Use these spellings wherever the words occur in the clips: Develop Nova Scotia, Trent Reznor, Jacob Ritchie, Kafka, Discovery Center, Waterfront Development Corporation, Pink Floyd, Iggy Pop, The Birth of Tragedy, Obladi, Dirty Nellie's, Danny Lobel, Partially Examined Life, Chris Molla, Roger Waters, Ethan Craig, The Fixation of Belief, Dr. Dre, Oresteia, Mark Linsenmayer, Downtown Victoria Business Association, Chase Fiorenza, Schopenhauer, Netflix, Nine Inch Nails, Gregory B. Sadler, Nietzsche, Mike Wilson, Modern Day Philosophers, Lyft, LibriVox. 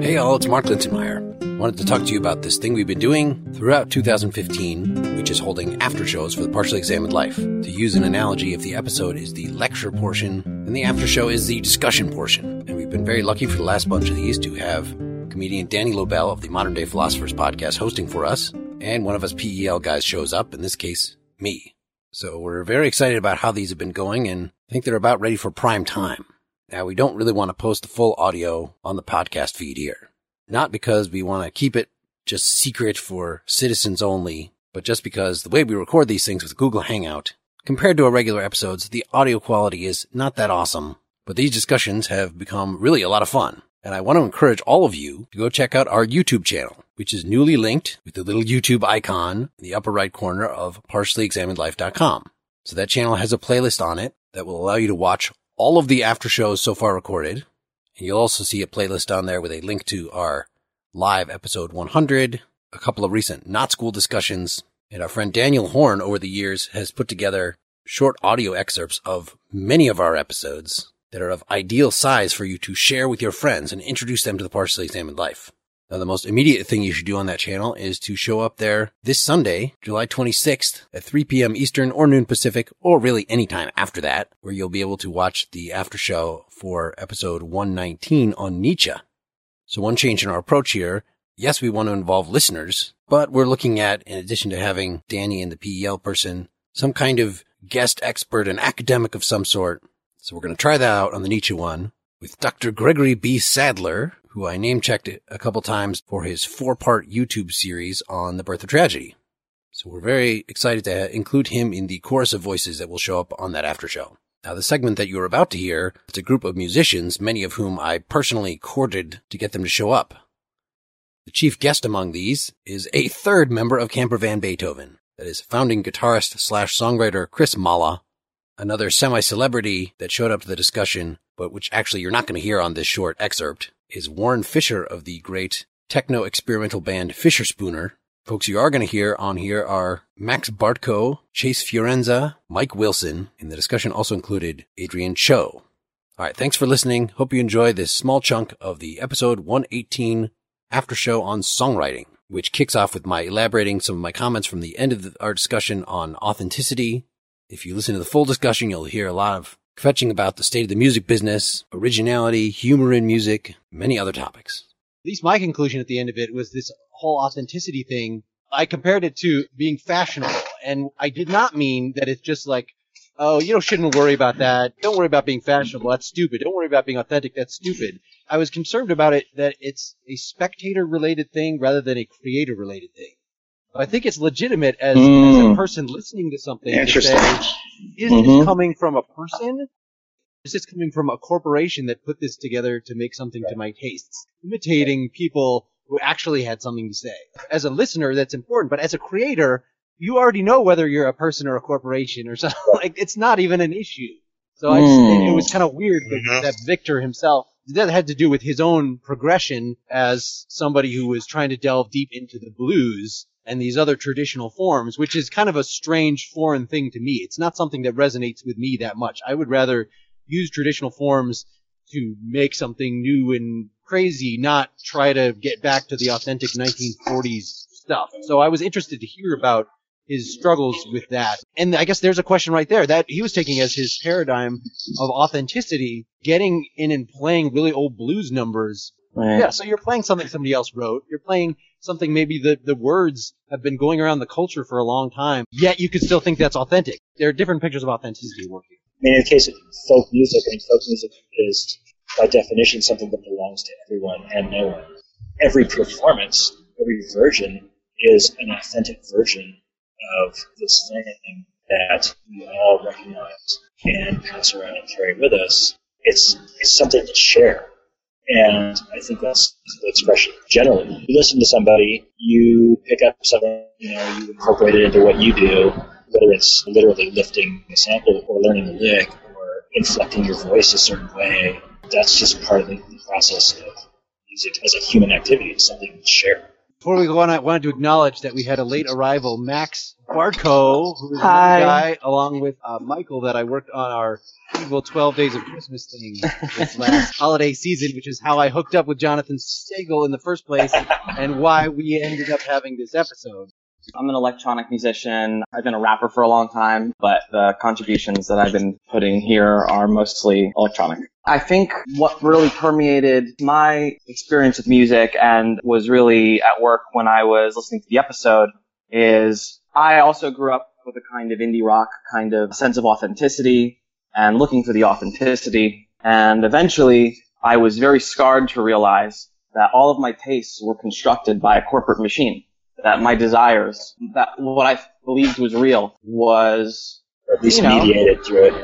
Hey all, it's Mark Linsenmayer. Wanted to talk to you about this thing we've been doing throughout 2015, which is holding after shows for the Partially Examined Life. To use an analogy, if the episode is the lecture portion, then the after show is the discussion portion. And we've been very lucky for the last bunch of these to have comedian Danny Lobel of the Modern Day Philosophers podcast hosting for us, and one of us PEL guys shows up, in this case, me. So we're very excited about how these have been going, and I think they're about ready for prime time. Now, we don't really want to post the full audio on the podcast feed here. Not because we want to keep it just secret for citizens only, but just because the way we record these things with Google Hangout, compared to our regular episodes, the audio quality is not that awesome. But these discussions have become really a lot of fun. And I want to encourage all of you to go check out our YouTube channel, which is newly linked with the little YouTube icon in the upper right corner of PartiallyExaminedLife.com. So that channel has a playlist on it that will allow you to watch all of the after shows so far recorded. And you'll also see a playlist on there with a link to our live episode 100, a couple of recent not school discussions, and our friend Daniel Horn over the years has put together short audio excerpts of many of our episodes that are of ideal size for you to share with your friends and introduce them to the Partially Examined Life. Now, the most immediate thing you should do on that channel is to show up there this Sunday, July 26th at 3 p.m. Eastern or noon Pacific, or really any time after that, where you'll be able to watch the after show for episode 119 on Nietzsche. So one change in our approach here. Yes, we want to involve listeners, but we're looking at, in addition to having Danny and the PEL person, some kind of guest expert, an academic of some sort. So we're going to try that out on the Nietzsche one with Dr. Gregory B. Sadler, who I name-checked a couple times for his 4-part YouTube series on The Birth of Tragedy. So we're very excited to include him in the chorus of voices that will show up on that after show. Now, the segment that you're about to hear, it's a group of musicians, many of whom I personally courted to get them to show up. The chief guest among these is a third member of Camper Van Beethoven, that is founding guitarist/songwriter Chris Molla, another semi-celebrity that showed up to the discussion, but which actually you're not going to hear on this short excerpt, is Warren Fischer of the great techno-experimental band Fischerspooner. Folks you are going to hear on here are Maxx Bartko, Chase Fiorenza, Mike Wilson, and the discussion also included Adrian Cho. All right, thanks for listening. Hope you enjoy this small chunk of the episode 118 after show on songwriting, which kicks off with my elaborating some of my comments from the end of our discussion on authenticity. If you listen to the full discussion, you'll hear a lot of fetching about the state of the music business, originality, humor in music, many other topics. At least my conclusion at the end of it was this whole authenticity thing. I compared it to being fashionable, and I did not mean that it's just like, oh, you shouldn't worry about that. Don't worry about being fashionable. That's stupid. Don't worry about being authentic. That's stupid. I was concerned about it that it's a spectator-related thing rather than a creator-related thing. I think it's legitimate as a person listening to something to say, is this coming from a person? Is this coming from a corporation that put this together to make something to my tastes? Imitating people who actually had something to say. As a listener, that's important. But as a creator, you already know whether you're a person or a corporation or something. It's not even an issue. So it was kind of weird that Victor himself, that had to do with his own progression as somebody who was trying to delve deep into the blues and these other traditional forms, which is kind of a strange foreign thing to me. It's not something that resonates with me that much. I would rather use traditional forms to make something new and crazy, not try to get back to the authentic 1940s stuff. So I was interested to hear about his struggles with that. And I guess there's a question right there that he was taking as his paradigm of authenticity, getting in and playing really old blues numbers. Yeah, so you're playing something somebody else wrote. You're playing something maybe the words have been going around the culture for a long time, yet you could still think that's authentic. There are different pictures of authenticity working. I mean, in the case of folk music, I mean, folk music is, by definition, something that belongs to everyone and no one. Every performance, every version is an authentic version of this thing. that we all recognize and pass around and carry with us. It's something to share. And I think that's the expression generally. You listen to somebody, you pick up something, you incorporate it into what you do, whether it's literally lifting a sample or learning a lick or inflecting your voice a certain way. That's just part of the process of music as a human activity. It's something to share. Before we go on, I wanted to acknowledge that we had a late arrival, Maxx Bartko, who is a guy, along with Michael, that I worked on our evil 12 Days of Christmas thing this last holiday season, which is how I hooked up with Jonathan Stegel in the first place and why we ended up having this episode. I'm an electronic musician. I've been a rapper for a long time, but the contributions that I've been putting here are mostly electronic. I think what really permeated my experience with music and was really at work when I was listening to the episode is I also grew up with a kind of indie rock kind of sense of authenticity and looking for the authenticity. And eventually I was very scarred to realize that all of my tastes were constructed by a corporate machine, that my desires, that what I believed was real was... Or at least mediated through it,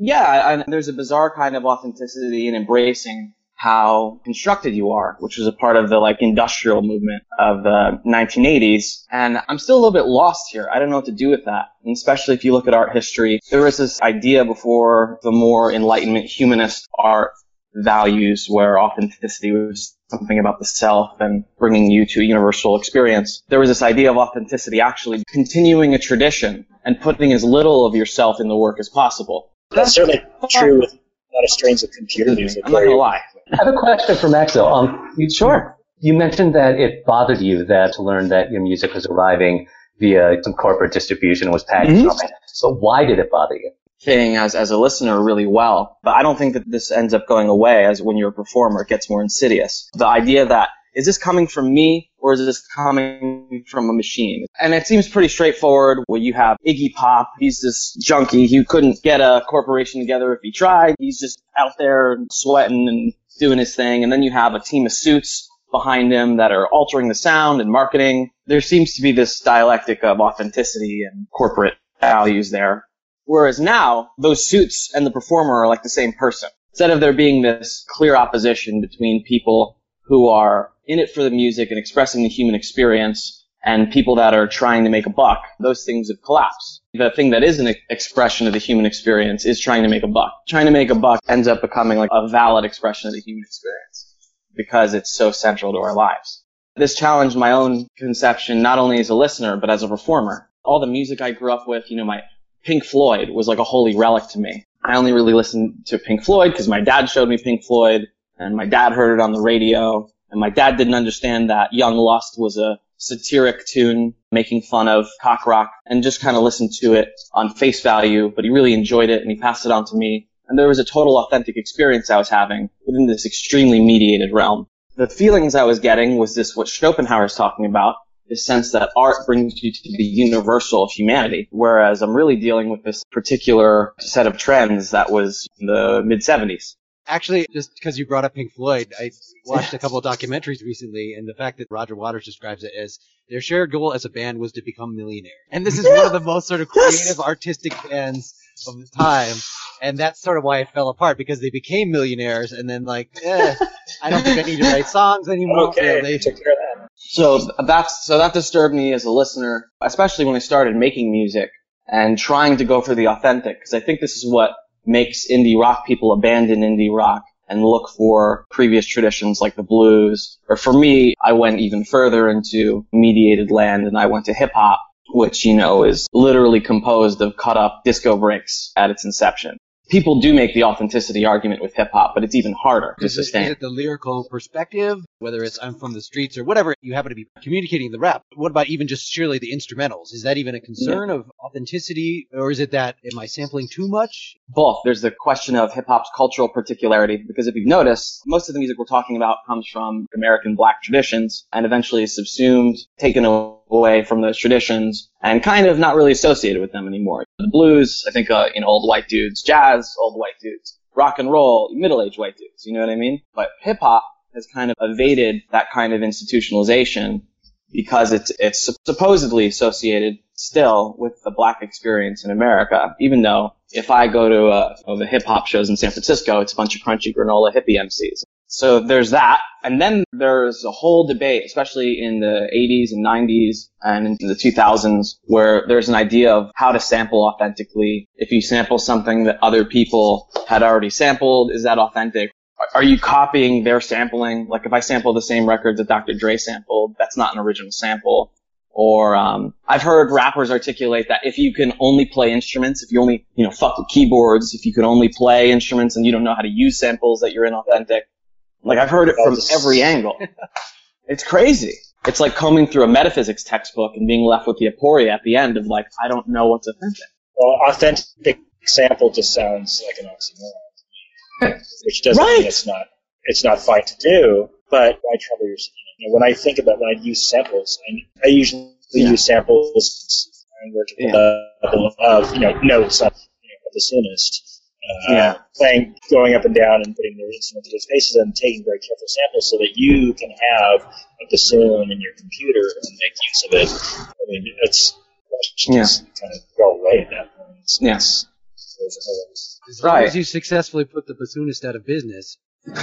yeah. And there's a bizarre kind of authenticity in embracing how constructed you are, which was a part of the industrial movement of the 1980s. And I'm still a little bit lost here. I don't know what to do with that. And especially if you look at art history, there was this idea before the more Enlightenment humanist art values where authenticity was something about the self and bringing you to a universal experience. There was this idea of authenticity actually continuing a tradition and putting as little of yourself in the work as possible. That's certainly true with a lot of strains of computer music. I'm not going to lie. I have a question for Max, though. Sure. You mentioned that it bothered you to learn that your music was arriving via some corporate distribution and was packaged up. So why did it bother you? Thing as a listener really well, but I don't think that this ends up going away as when you're a performer, it gets more insidious. The idea that, is this coming from me or is this coming from a machine? And it seems pretty straightforward where you have Iggy Pop, he's this junkie, he couldn't get a corporation together if he tried, he's just out there sweating and doing his thing, and then you have a team of suits behind him that are altering the sound and marketing. There seems to be this dialectic of authenticity and corporate values there. Whereas now, those suits and the performer are like the same person. Instead of there being this clear opposition between people who are in it for the music and expressing the human experience and people that are trying to make a buck, those things have collapsed. The thing that is an expression of the human experience is trying to make a buck. Trying to make a buck ends up becoming like a valid expression of the human experience because it's so central to our lives. This challenged my own conception not only as a listener but as a performer. All the music I grew up with, my Pink Floyd was like a holy relic to me. I only really listened to Pink Floyd because my dad showed me Pink Floyd, and my dad heard it on the radio, and my dad didn't understand that Young Lust was a satiric tune making fun of cock rock, and just kind of listened to it on face value, but he really enjoyed it, and he passed it on to me, and there was a total authentic experience I was having within this extremely mediated realm. The feelings I was getting was this what Schopenhauer is talking about, this sense that art brings you to the universal of humanity, whereas I'm really dealing with this particular set of trends that was in the mid-'70s. Actually, just because you brought up Pink Floyd, I watched a couple of documentaries recently, and the fact that Roger Waters describes it as their shared goal as a band was to become millionaires. And this is one of the most sort of creative, artistic bands of the time, and that's sort of why it fell apart, because they became millionaires, and then I don't think I need to write songs anymore. Okay, so they took care of that. So that disturbed me as a listener, especially when I started making music and trying to go for the authentic, because I think this is what makes indie rock people abandon indie rock and look for previous traditions like the blues. Or for me, I went even further into mediated land and I went to hip hop, which, is literally composed of cut-up disco breaks at its inception. People do make the authenticity argument with hip-hop, but it's even harder to sustain. Is it the lyrical perspective, whether it's I'm from the streets or whatever you happen to be communicating the rap? What about even just surely the instrumentals? Is that even a concern of authenticity, or is it that, am I sampling too much? Both. There's the question of hip-hop's cultural particularity, because if you've noticed, most of the music we're talking about comes from American black traditions and eventually is subsumed, taken away from those traditions and kind of not really associated with them anymore. The blues, I think, old white dudes, jazz, old white dudes, rock and roll, middle-aged white dudes, you know what I mean? But hip-hop has kind of evaded that kind of institutionalization because it's supposedly associated still with the black experience in America, even though if I go to the hip-hop shows in San Francisco, it's a bunch of crunchy granola hippie MCs. So there's that. And then there's a whole debate, especially in the 80s and 90s and into the 2000s, where there's an idea of how to sample authentically. If you sample something that other people had already sampled, is that authentic? Are you copying their sampling? Like if I sample the same record that Dr. Dre sampled, that's not an original sample. Or I've heard rappers articulate that if you can only play instruments, if you only fuck with keyboards, if you can only play instruments and you don't know how to use samples, that you're inauthentic. Like I've heard it from every angle. It's crazy. It's like combing through a metaphysics textbook and being left with the aporia at the end of like, I don't know what's authentic. Well, authentic sample just sounds like an oxymoron to me, which doesn't mean it's not fine to do. But I trouble yourself. When I think about when I use samples, I usually use samples in order to the level of notes of the soonest. Playing, going up and down and putting their instruments in their faces and taking very careful samples so that you can have a bassoon in your computer and make use of it. I mean, it's just kind of go away at that point. Yes. As long as you successfully put the bassoonist out of business.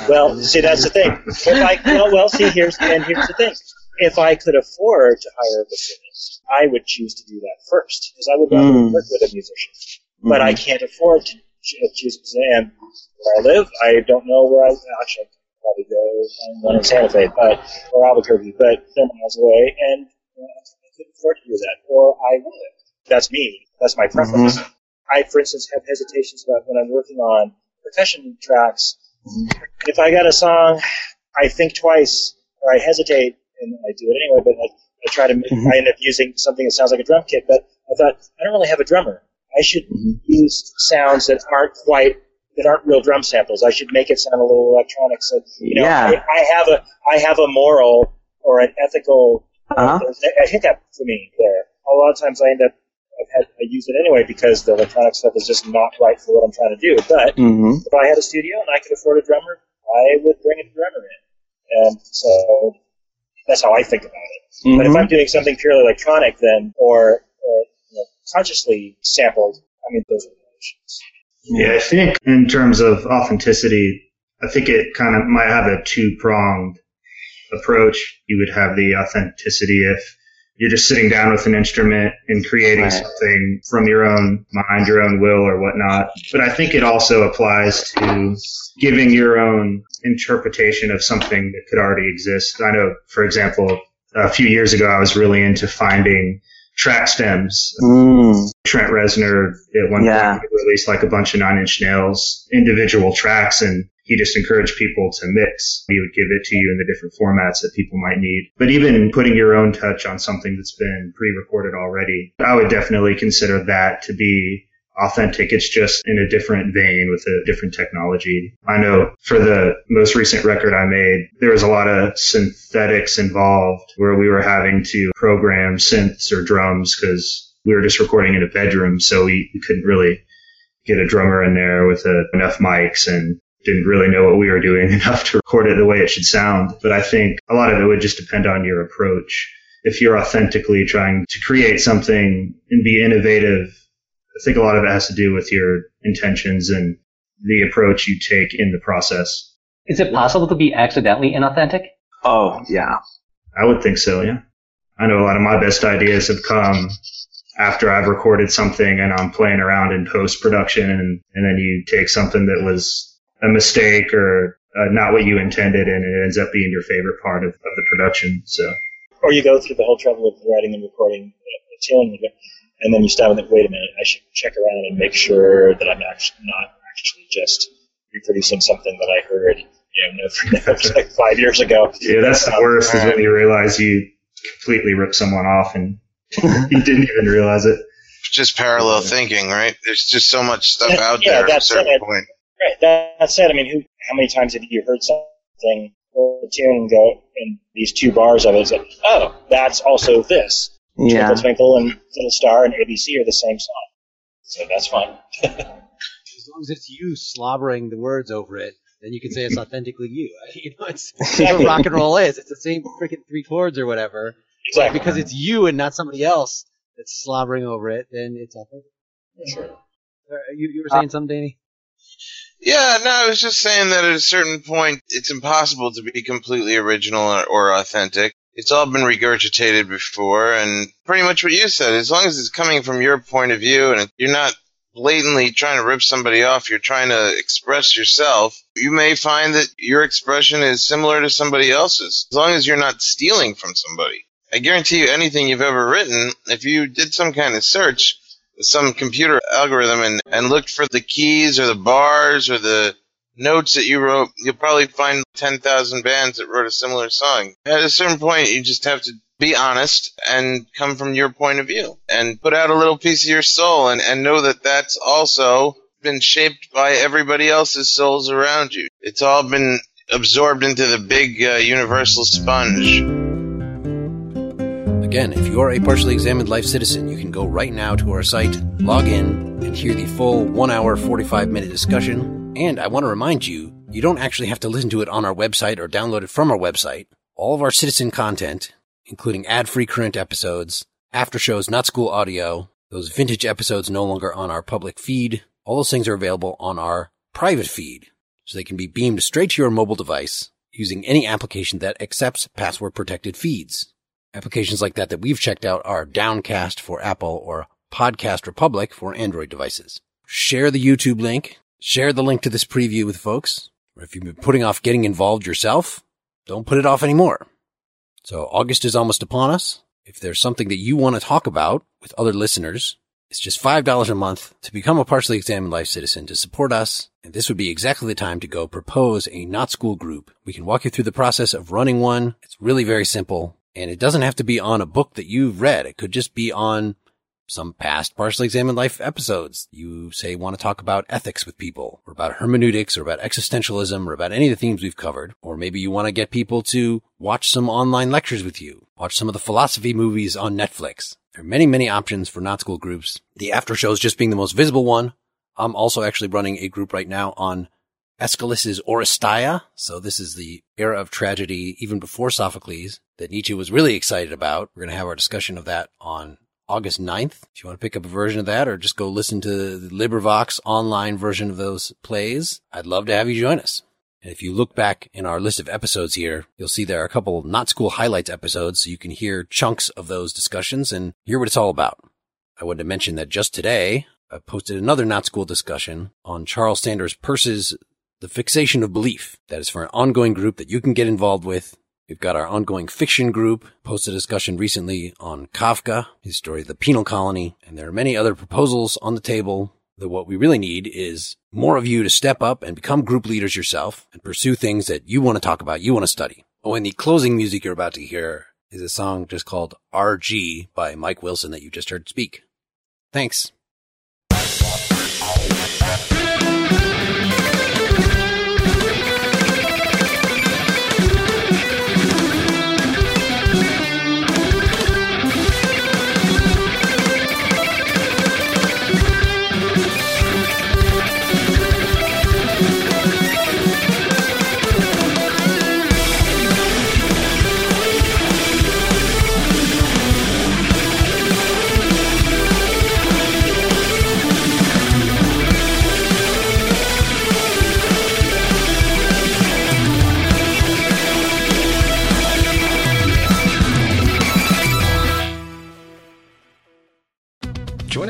Well, see, that's the thing. Here's the thing. If I could afford to hire a bassoonist, I would choose to do that first, because I would rather work with a musician. But I can't afford to choose a musician. Where I live, I don't know where I actually I could probably go find one in Santa Fe, or Albuquerque, but they're miles away, and I couldn't afford to do that, or I would. That's me. That's my preference. I, for instance, have hesitations about when I'm working on percussion tracks. If I got a song, I think twice, or I hesitate, and I do it anyway, but I try to make, I end up using something that sounds like a drum kit, but I thought, I don't really have a drummer. I should use sounds that aren't real drum samples. I should make it sound a little electronic. So, I have a moral or an ethical hiccup for me there. A lot of times I end up, I use it anyway because the electronic stuff is just not right for what I'm trying to do. But if I had a studio and I could afford a drummer, I would bring a drummer in. And so that's how I think about it. But if I'm doing something purely electronic, then or consciously sampled, I mean, those are the issues. Yeah, I think in terms of authenticity, I think it kind of might have a two-pronged approach. You would have the authenticity if you're just sitting down with an instrument and creating something from your own mind, your own will or whatnot. But I think it also applies to giving your own interpretation of something that could already exist. I know, for example, a few years ago, I was really into finding track stems. Trent Reznor at one point released like a bunch of Nine Inch Nails individual tracks, and he just encouraged people to mix. He would give it to you in the different formats that people might need. But even putting your own touch on something that's been pre-recorded already, I would definitely consider that to be authentic. It's just in a different vein with a different technology. I know for the most recent record I made, there was a lot of synthetics involved where we were having to program synths or drums because we were just recording in a bedroom. So we couldn't really get a drummer in there with enough mics and didn't really know what we were doing enough to record it the way it should sound. But I think a lot of it would just depend on your approach. If you're authentically trying to create something and be innovative, I think a lot of it has to do with your intentions and the approach you take in the process. Is it possible to be accidentally inauthentic? Oh, yeah. I would think so, yeah. I know a lot of my best ideas have come after I've recorded something and I'm playing around in post-production and then you take something that was a mistake or not what you intended, and it ends up being your favorite part of the production. So, or you go through the whole trouble of writing and recording a tune, and then you stop and think, wait a minute, I should check around and make sure that I'm not actually just reproducing something that I heard, like 5 years ago. Yeah, that's the worst is when you realize you completely ripped someone off and you didn't even realize it. Just parallel thinking, right? There's just so much stuff out there at a certain point. Right. That said, I mean, how many times have you heard something or a tune and go in these two bars of it? It's like, oh, that's also this. Yeah. Twinkle Twinkle and Little Star and ABC are the same song, so that's fine. As long as it's you slobbering the words over it, then you can say it's authentically you. It's what rock and roll is. It's the same freaking three chords or whatever. Exactly. Because it's you and not somebody else. that's slobbering over it, then it's authentic. Sure. You were saying something, Danny? Yeah, no, I was just saying that at a certain point, it's impossible to be completely original or authentic. It's all been regurgitated before, and pretty much what you said, as long as it's coming from your point of view and you're not blatantly trying to rip somebody off, you're trying to express yourself, you may find that your expression is similar to somebody else's, as long as you're not stealing from somebody. I guarantee you anything you've ever written, if you did some kind of search, some computer algorithm, and looked for the keys or the bars or the notes that you wrote, you'll probably find 10,000 bands that wrote a similar song. At a certain point, you just have to be honest and come from your point of view and put out a little piece of your soul and know that that's also been shaped by everybody else's souls around you. It's all been absorbed into the big universal sponge. Again, if you are a Partially Examined Life citizen, you can go right now to our site, log in, and hear the full 1 hour, 45-minute discussion. And I want to remind you, you don't actually have to listen to it on our website or download it from our website. All of our citizen content, including ad-free current episodes, after shows, not school audio, those vintage episodes no longer on our public feed, all those things are available on our private feed, so they can be beamed straight to your mobile device using any application that accepts password-protected feeds. Applications like that we've checked out are Downcast for Apple or Podcast Republic for Android devices. Share the YouTube link. Share the link to this preview with folks. Or if you've been putting off getting involved yourself, don't put it off anymore. So August is almost upon us. If there's something that you want to talk about with other listeners, it's just $5 a month to become a Partially Examined Life citizen to support us. And this would be exactly the time to go propose a not school group. We can walk you through the process of running one. It's really very simple. And it doesn't have to be on a book that you've read. It could just be on some past Partially Examined Life episodes. You, say, want to talk about ethics with people, or about hermeneutics, or about existentialism, or about any of the themes we've covered. Or maybe you want to get people to watch some online lectures with you, watch some of the philosophy movies on Netflix. There are many, many options for not school groups. The after shows just being the most visible one. I'm also actually running a group right now on Aeschylus's Oresteia. So this is the era of tragedy, even before Sophocles, that Nietzsche was really excited about. We're going to have our discussion of that on August 9th. If you want to pick up a version of that or just go listen to the LibriVox online version of those plays, I'd love to have you join us. And if you look back in our list of episodes here, you'll see there are a couple Not School Highlights episodes, so you can hear chunks of those discussions and hear what it's all about. I wanted to mention that just today, I posted another Not School discussion on Charles Sanders Peirce's The Fixation of Belief. That is for an ongoing group that you can get involved with. We've got our ongoing fiction group, posted a discussion recently on Kafka, his story of the penal colony, and there are many other proposals on the table. That what we really need is more of you to step up and become group leaders yourself and pursue things that you want to talk about, you want to study. Oh, and the closing music you're about to hear is a song just called RG by Mike Wilson that you just heard speak. Thanks. Join